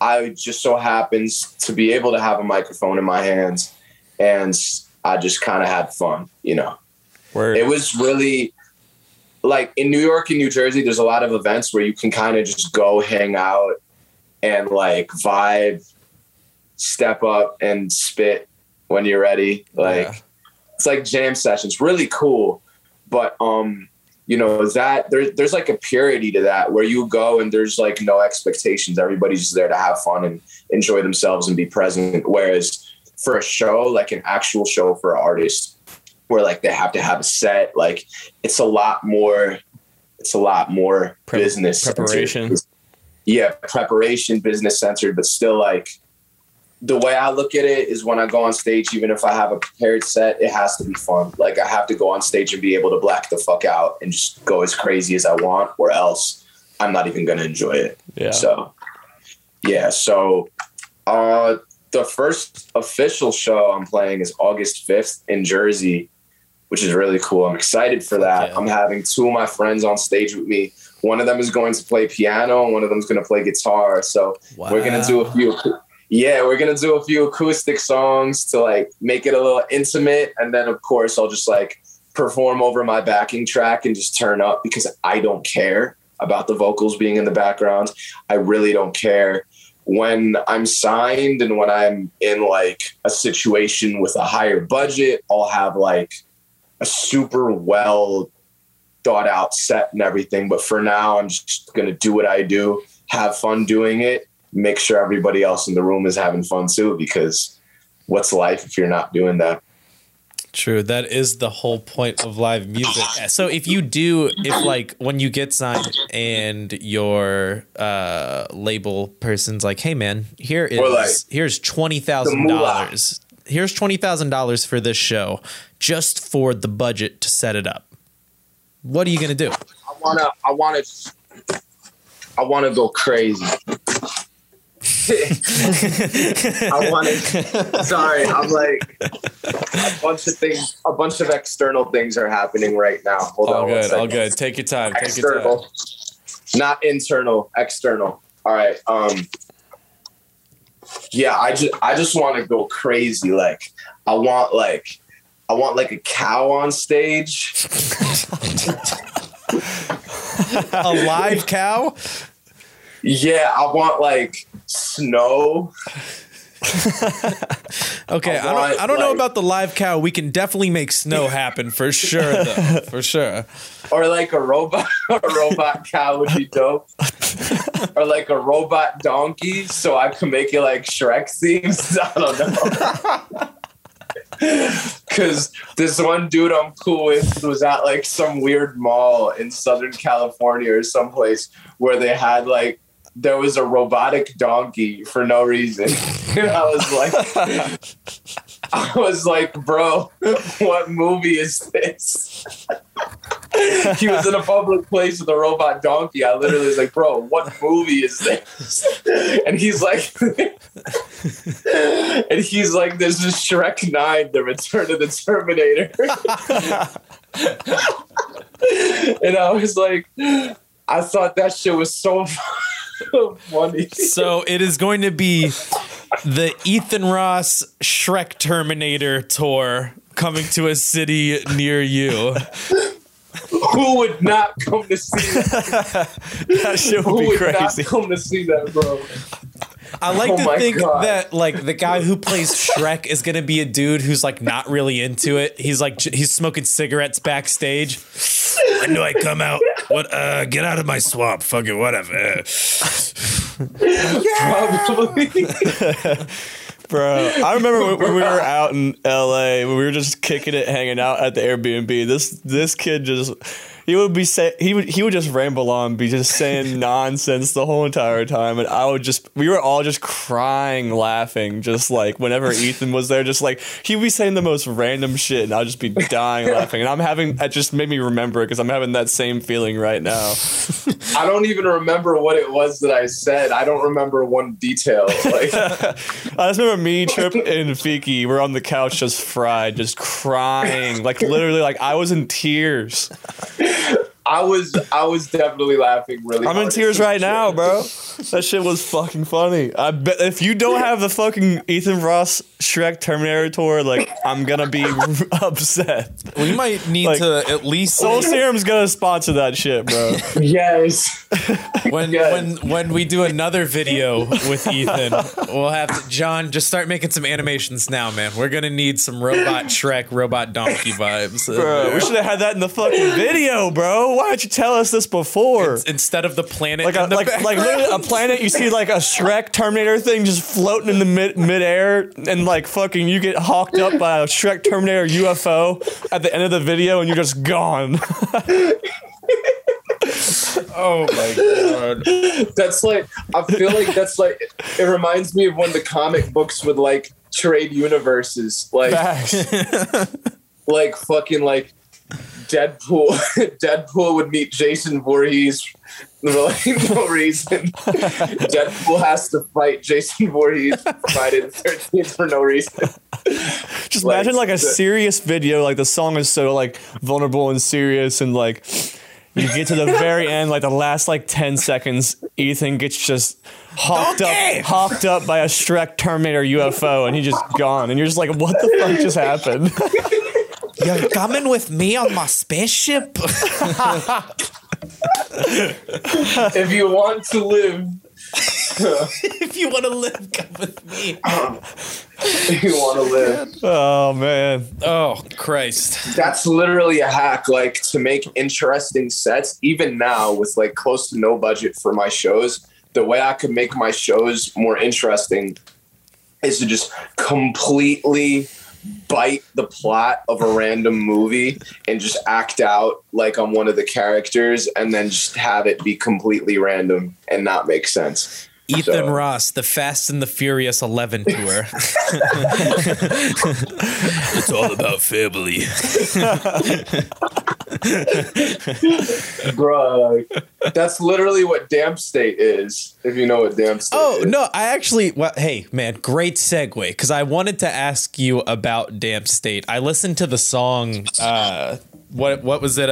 I just so happens to be able to have a microphone in my hands, and I just kind of had fun, you know. Word. It was really like in New York and New Jersey, there's a lot of events where you can kind of just go hang out and like vibe, step up and spit when you're ready. Like it's like jam sessions, really cool. But you know, that there's like a purity to that where you go and there's like no expectations. Everybody's just there to have fun and enjoy themselves and be present. Whereas for a show, like an actual show for an artist, where like they have to have a set, like it's a lot more business preparation. Preparation, business centered, but still like the way I look at it is when I go on stage, even if I have a prepared set, it has to be fun. Like I have to go on stage and be able to black the fuck out and just go as crazy as I want, or else I'm not even going to enjoy it. Yeah. So the first official show I'm playing is August 5th in Jersey, which is really cool. I'm excited for that. Yeah. I'm having two of my friends on stage with me. One of them is going to play piano and one of them is going to play guitar. So we're going to do a few... we're going to do a few acoustic songs to like make it a little intimate. And then, of course, I'll just like perform over my backing track and just turn up because I don't care about the vocals being in the background. I really don't care. When I'm signed and when I'm in like a situation with a higher budget, I'll have like a super well thought out set and everything. But for now, I'm just going to do what I do, have fun doing it, make sure everybody else in the room is having fun too, because what's life if you're not doing that? True. That is the whole point of live music. So if like when you get signed and your label person's like, hey man, here's $20,000. Here's $20,000 for this show, just for the budget to set it up. What are you going to do? I want to go crazy. I wanted, sorry, I'm like, a bunch of external things are happening right now. Hold on. All good. Take your time. External, not internal, external. All right. Yeah, I just want to go crazy. Like, I want like a cow on stage. A live cow? Yeah, I want like snow. Okay, I don't know about the live cow. We can definitely make snow happen for sure, though. For sure. Or like a robot cow would be dope. Or like a robot donkey, so I can make it like Shrek themes. I don't know. Because this one dude I'm cool with was at like some weird mall in Southern California or someplace where they had like, there was a robotic donkey for no reason. And I was like, bro, what movie is this? He was in a public place with a robot donkey. I literally was like, bro, what movie is this? And he's like, this is Shrek 9, The Return of the Terminator. And I was like, I thought that shit was so funny. So it is going to be the Ethan Ross Shrek Terminator tour coming to a city near you. Who would not come to see that? That shit would be crazy. Who would not come to see that, bro? I like to think that like the guy who plays Shrek is going to be a dude who's like not really into it. He's like he's smoking cigarettes backstage. When do I come out? What? Get out of my swamp. Fuck it, whatever. Yeah. Probably. Bro, I remember when we were out in LA, when we were just kicking it, hanging out at the Airbnb. This kid just he would just ramble on, be just saying nonsense the whole entire time, and we were all just crying, laughing, just like whenever Ethan was there, just like he would be saying the most random shit, and I'd just be dying laughing. And that just made me remember it because I'm having that same feeling right now. I don't even remember what it was that I said. I don't remember one detail. Like I just remember me, Trip, and Fiki were on the couch just fried, just crying, like literally, like I was in tears. I was definitely laughing really hard. I'm in tears right now, bro. That shit was fucking funny. I bet if you don't have the fucking Ethan Ross Shrek Terminator tour, like, I'm gonna be upset. We might need to at least... Soul Serum's gonna sponsor that shit, bro. Yes. When we do another video with Ethan, we'll have to... John, just start making some animations now, man. We're gonna need some robot Shrek, robot donkey vibes. Bro, we should have had that in the fucking video, bro. Why didn't you tell us this before? Instead of the planet, like literally a planet, you see like a Shrek Terminator thing just floating in the midair, and like fucking you get hawked up by a Shrek Terminator UFO at the end of the video, and you're just gone. Oh my god, that's like, I feel like that's like, it reminds me of when the comic books would like trade universes, like like fucking like. Deadpool would meet Jason Voorhees for no reason. Deadpool has to fight Jason Voorhees Friday the 13th for no reason. Just like, imagine like a serious video, like the song is so like vulnerable and serious, and like you get to the very end, like the last like 10 seconds, Ethan gets just hawked up by a Shrek Terminator UFO, and he's just gone, and you're just like, what the fuck just happened? You're coming with me on my spaceship? If you want to live. If you want to live, come with me. If you want to live. Oh, man. Oh, Christ. That's literally a hack, like, to make interesting sets. Even now, with, like, close to no budget for my shows, the way I could make my shows more interesting is to just completely... bite the plot of a random movie and just act out like I'm one of the characters, and then just have it be completely random and not make sense. Ethan Ross, the Fast and the Furious 11 tour. It's all about family. Bro, that's literally what Damp State is, if you know what Damp State is. Oh, no, I actually, well, hey, man, great segue, because I wanted to ask you about Damp State. I listened to the song, what was it?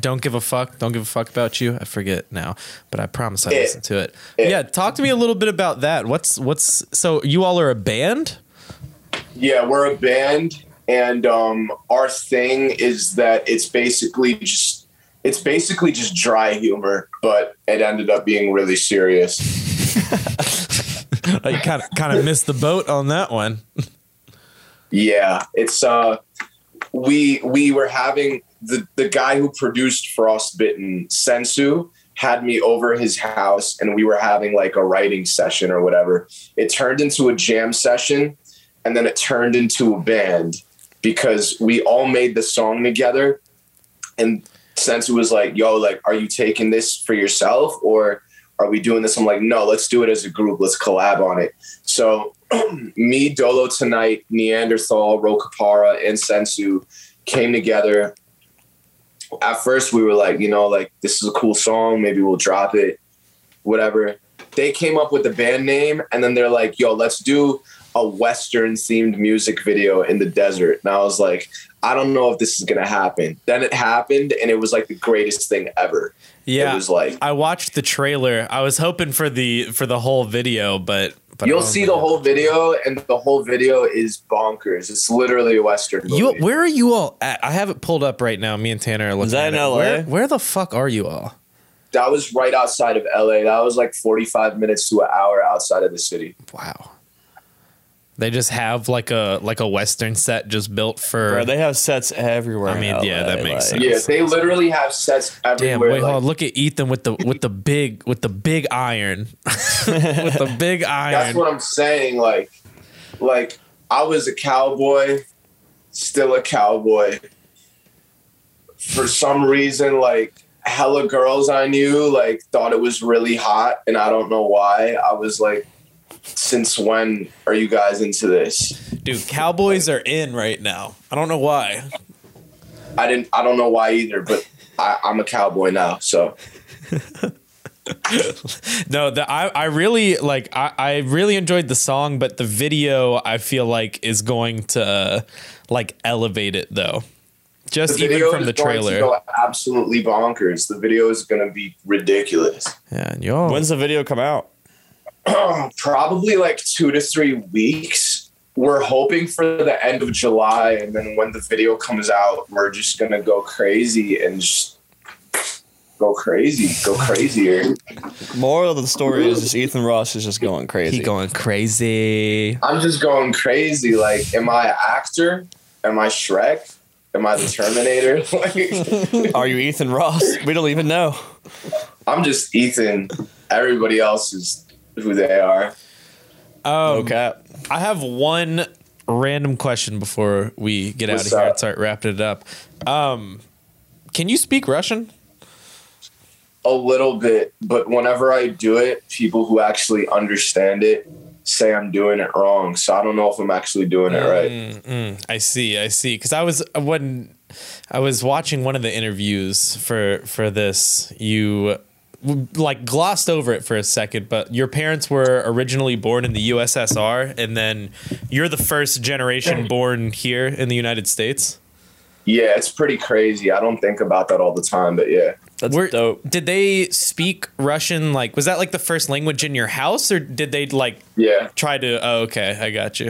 Don't Give a Fuck About You? I forget now, but I promise I listened to it. Yeah, talk to me a little bit about that. So you all are a band? Yeah, we're a band. And our thing is that it's basically just dry humor, but it ended up being really serious. You kind of missed the boat on that one. Yeah, it's we were having the guy who produced Frostbitten, Sensu, had me over his house, and we were having like a writing session or whatever. It turned into a jam session, and then it turned into a band. Because we all made the song together, and Sensu was like, yo, like, are you taking this for yourself or are we doing this? I'm like, no, let's do it as a group. Let's collab on it. So me, Dolo Tonight, Neanderthal, Rokapara, and Sensu came together. At first we were like, you know, like, this is a cool song. Maybe we'll drop it, whatever. They came up with the band name, and then they're like, yo, let's do a Western themed music video in the desert. And I was like, I don't know if this is going to happen. Then it happened, and it was like the greatest thing ever. Yeah. It was like, I watched the trailer. I was hoping for the whole video, but you'll see the whole video, and the whole video is bonkers. It's literally a Western movie. Where are you all at? I have it pulled up right now. Me and Tanner are looking is that at in LA? Where the fuck are you all? That was right outside of LA. That was like 45 minutes to an hour outside of the city. Wow. They just have like a Western set just built for. Bro, they have sets everywhere. I mean, yeah, that makes sense. Yeah, they literally have sets everywhere. Damn, wait, hold on. Look at Ethan with the big iron. With the big iron. That's what I'm saying. Like I was a cowboy, still a cowboy. For some reason, like, hella girls I knew like thought it was really hot, and I don't know why. I was like, since when are you guys into this? Dude, cowboys are in right now. I don't know why. I don't know why either, but I'm a cowboy now, so. No, I really enjoyed the song, but the video I feel like is going to like elevate it though. Just even from the trailer. The video is going to go absolutely bonkers. The video is going to be ridiculous. Yeah, and when's the video come out? Probably like 2 to 3 weeks. We're hoping for the end of July, and then when the video comes out, we're just going to go crazy and just go crazier. Moral of the story is Ethan Ross is just going crazy. He's going crazy. I'm just going crazy. Like, am I an actor? Am I Shrek? Am I the Terminator? Like, are you Ethan Ross? We don't even know. I'm just Ethan. Everybody else is who they are. Okay. I have one random question before we get out of here and start wrapping it up. Can you speak Russian? A little bit, but whenever I do it, people who actually understand it say I'm doing it wrong, so I don't know if I'm actually doing it right. I see because when I was watching one of the interviews for this, you like glossed over it for a second, but your parents were originally born in the USSR, and then you're the first generation born here in the United States. Yeah, it's pretty crazy. I don't think about that all the time, but yeah. That's dope. Did they speak Russian? Like, was that like the first language in your house, or did they like try to? Oh, okay, I got you.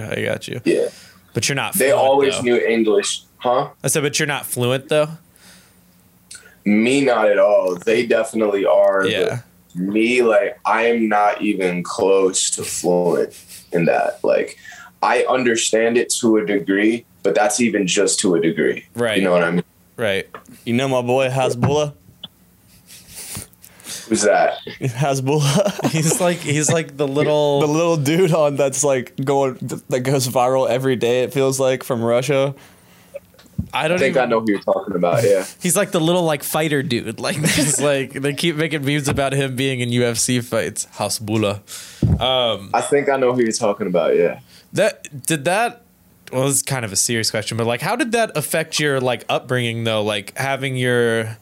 Yeah, but you're not. They fluent, always though. Knew English, huh? I said, but you're not fluent though. Me, not at all. They definitely are. Yeah. Me, like, I am not even close to fluent in that. Like, I understand it to a degree, but that's even just to a degree. Right. You know what I mean? Right. You know my boy Hasbulla. Who's that? Hasbulla. He's like the little dude on that's like that goes viral every day. It feels like from Russia. I know who you're talking about. Yeah, he's like the little like fighter dude. Like this, like they keep making memes about him being in UFC fights. Hasbulla. I think I know who you're talking about. Yeah. That well, it's kind of a serious question, but like, how did that affect your like upbringing though? Like having your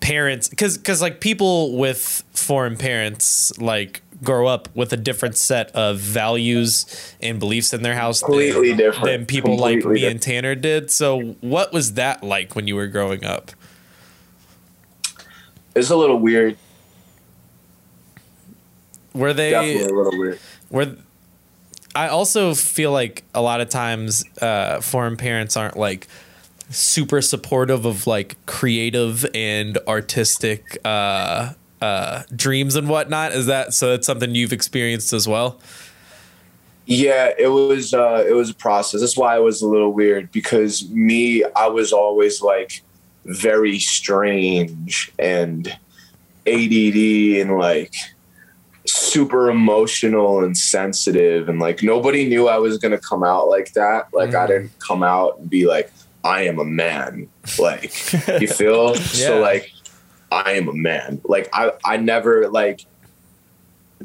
parents, cause like people with foreign parents, like grow up with a different set of values and beliefs in their house than people like me and Tanner did. So what was that like when you were growing up? It's a little weird. Were they definitely a little weird? I also feel like a lot of times foreign parents aren't like super supportive of like creative and artistic dreams and whatnot. Is that so? That's something you've experienced as well? Yeah, it was a process. That's why it was a little weird, because I was always like very strange and ADD and like super emotional and sensitive, and like nobody knew I was gonna come out like that. Like I didn't come out and be like, I am a man, like you feel? Yeah. So like I am a man, like I never, like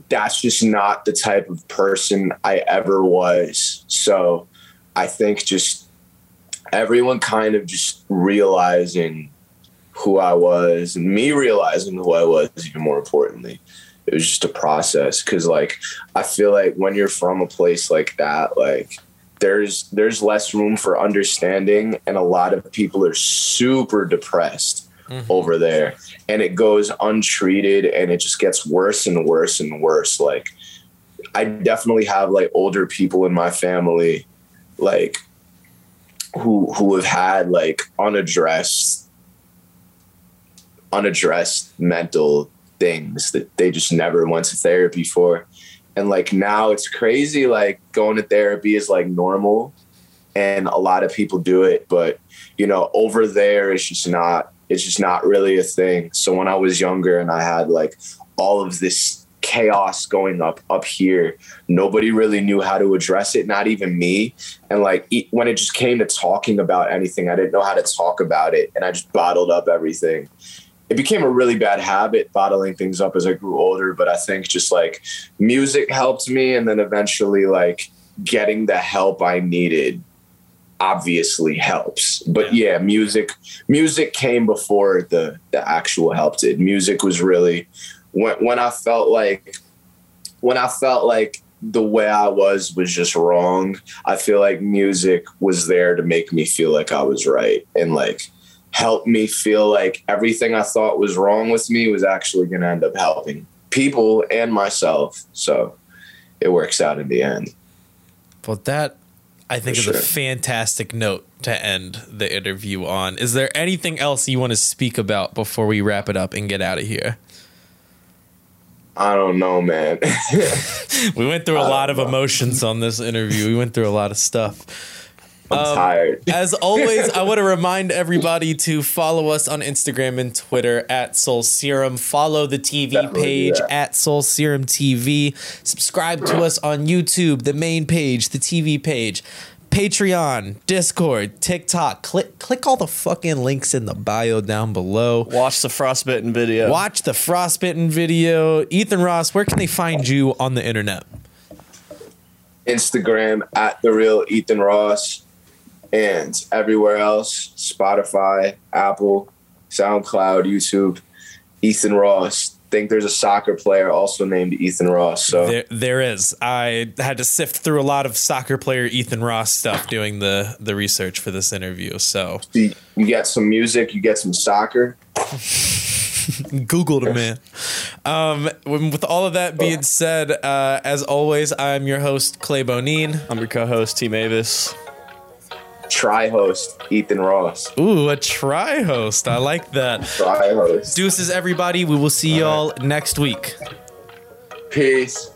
that's just not the type of person I ever was. So I think just everyone kind of just realizing who I was, and me realizing who I was, even more importantly. It was just a process, because like I feel like when you're from a place like that, like there's less room for understanding, and a lot of people are super depressed over there, and it goes untreated, and it just gets worse and worse and worse. Like I definitely have like older people in my family, like who have had like unaddressed mental things that they just never went to therapy for. And like now it's crazy, like going to therapy is like normal, and a lot of people do it, but you know, over there it's just not really a thing. So when I was younger and I had like all of this chaos going up here, nobody really knew how to address it, not even me. And like when it just came to talking about anything, I didn't know how to talk about it, and I just bottled up everything. It became a really bad habit, bottling things up, as I grew older. But I think just like music helped me, and then eventually like getting the help I needed obviously helps. But yeah, music came before the actual help did. Music was really when I felt like the way I was just wrong. I feel like music was there to make me feel like I was right, and like helped me feel like everything I thought was wrong with me was actually going to end up helping people and myself. So it works out in the end. Well, that I think is a fantastic note to end the interview on. Is there anything else you want to speak about before we wrap it up and get out of here? I don't know, man. We went through a lot of emotions on this interview. We went through a lot of stuff. I'm tired. As always, I want to remind everybody to follow us on Instagram and Twitter at Soul Serum. Follow the TV page at Soul Serum TV. Subscribe to us on YouTube, the main page, the TV page, Patreon, Discord, TikTok. Click all the fucking links in the bio down below. Watch the Frostbitten video. Ethan Ross, where can they find you on the internet? Instagram at The Real Ethan Ross. And everywhere else, Spotify, Apple, SoundCloud, YouTube, Ethan Ross. Think there's a soccer player also named Ethan Ross. So there is. I had to sift through a lot of soccer player Ethan Ross stuff doing the research for this interview. So you get some music, you get some soccer. Googled it, man. With all of that being said, as always, I'm your host, Clay Bonin. I'm your co-host, T. Mavis. Tri-host Ethan Ross. Ooh, a tri-host. I like that. Tri-host. Deuces, everybody. We will see y'all next week. Peace.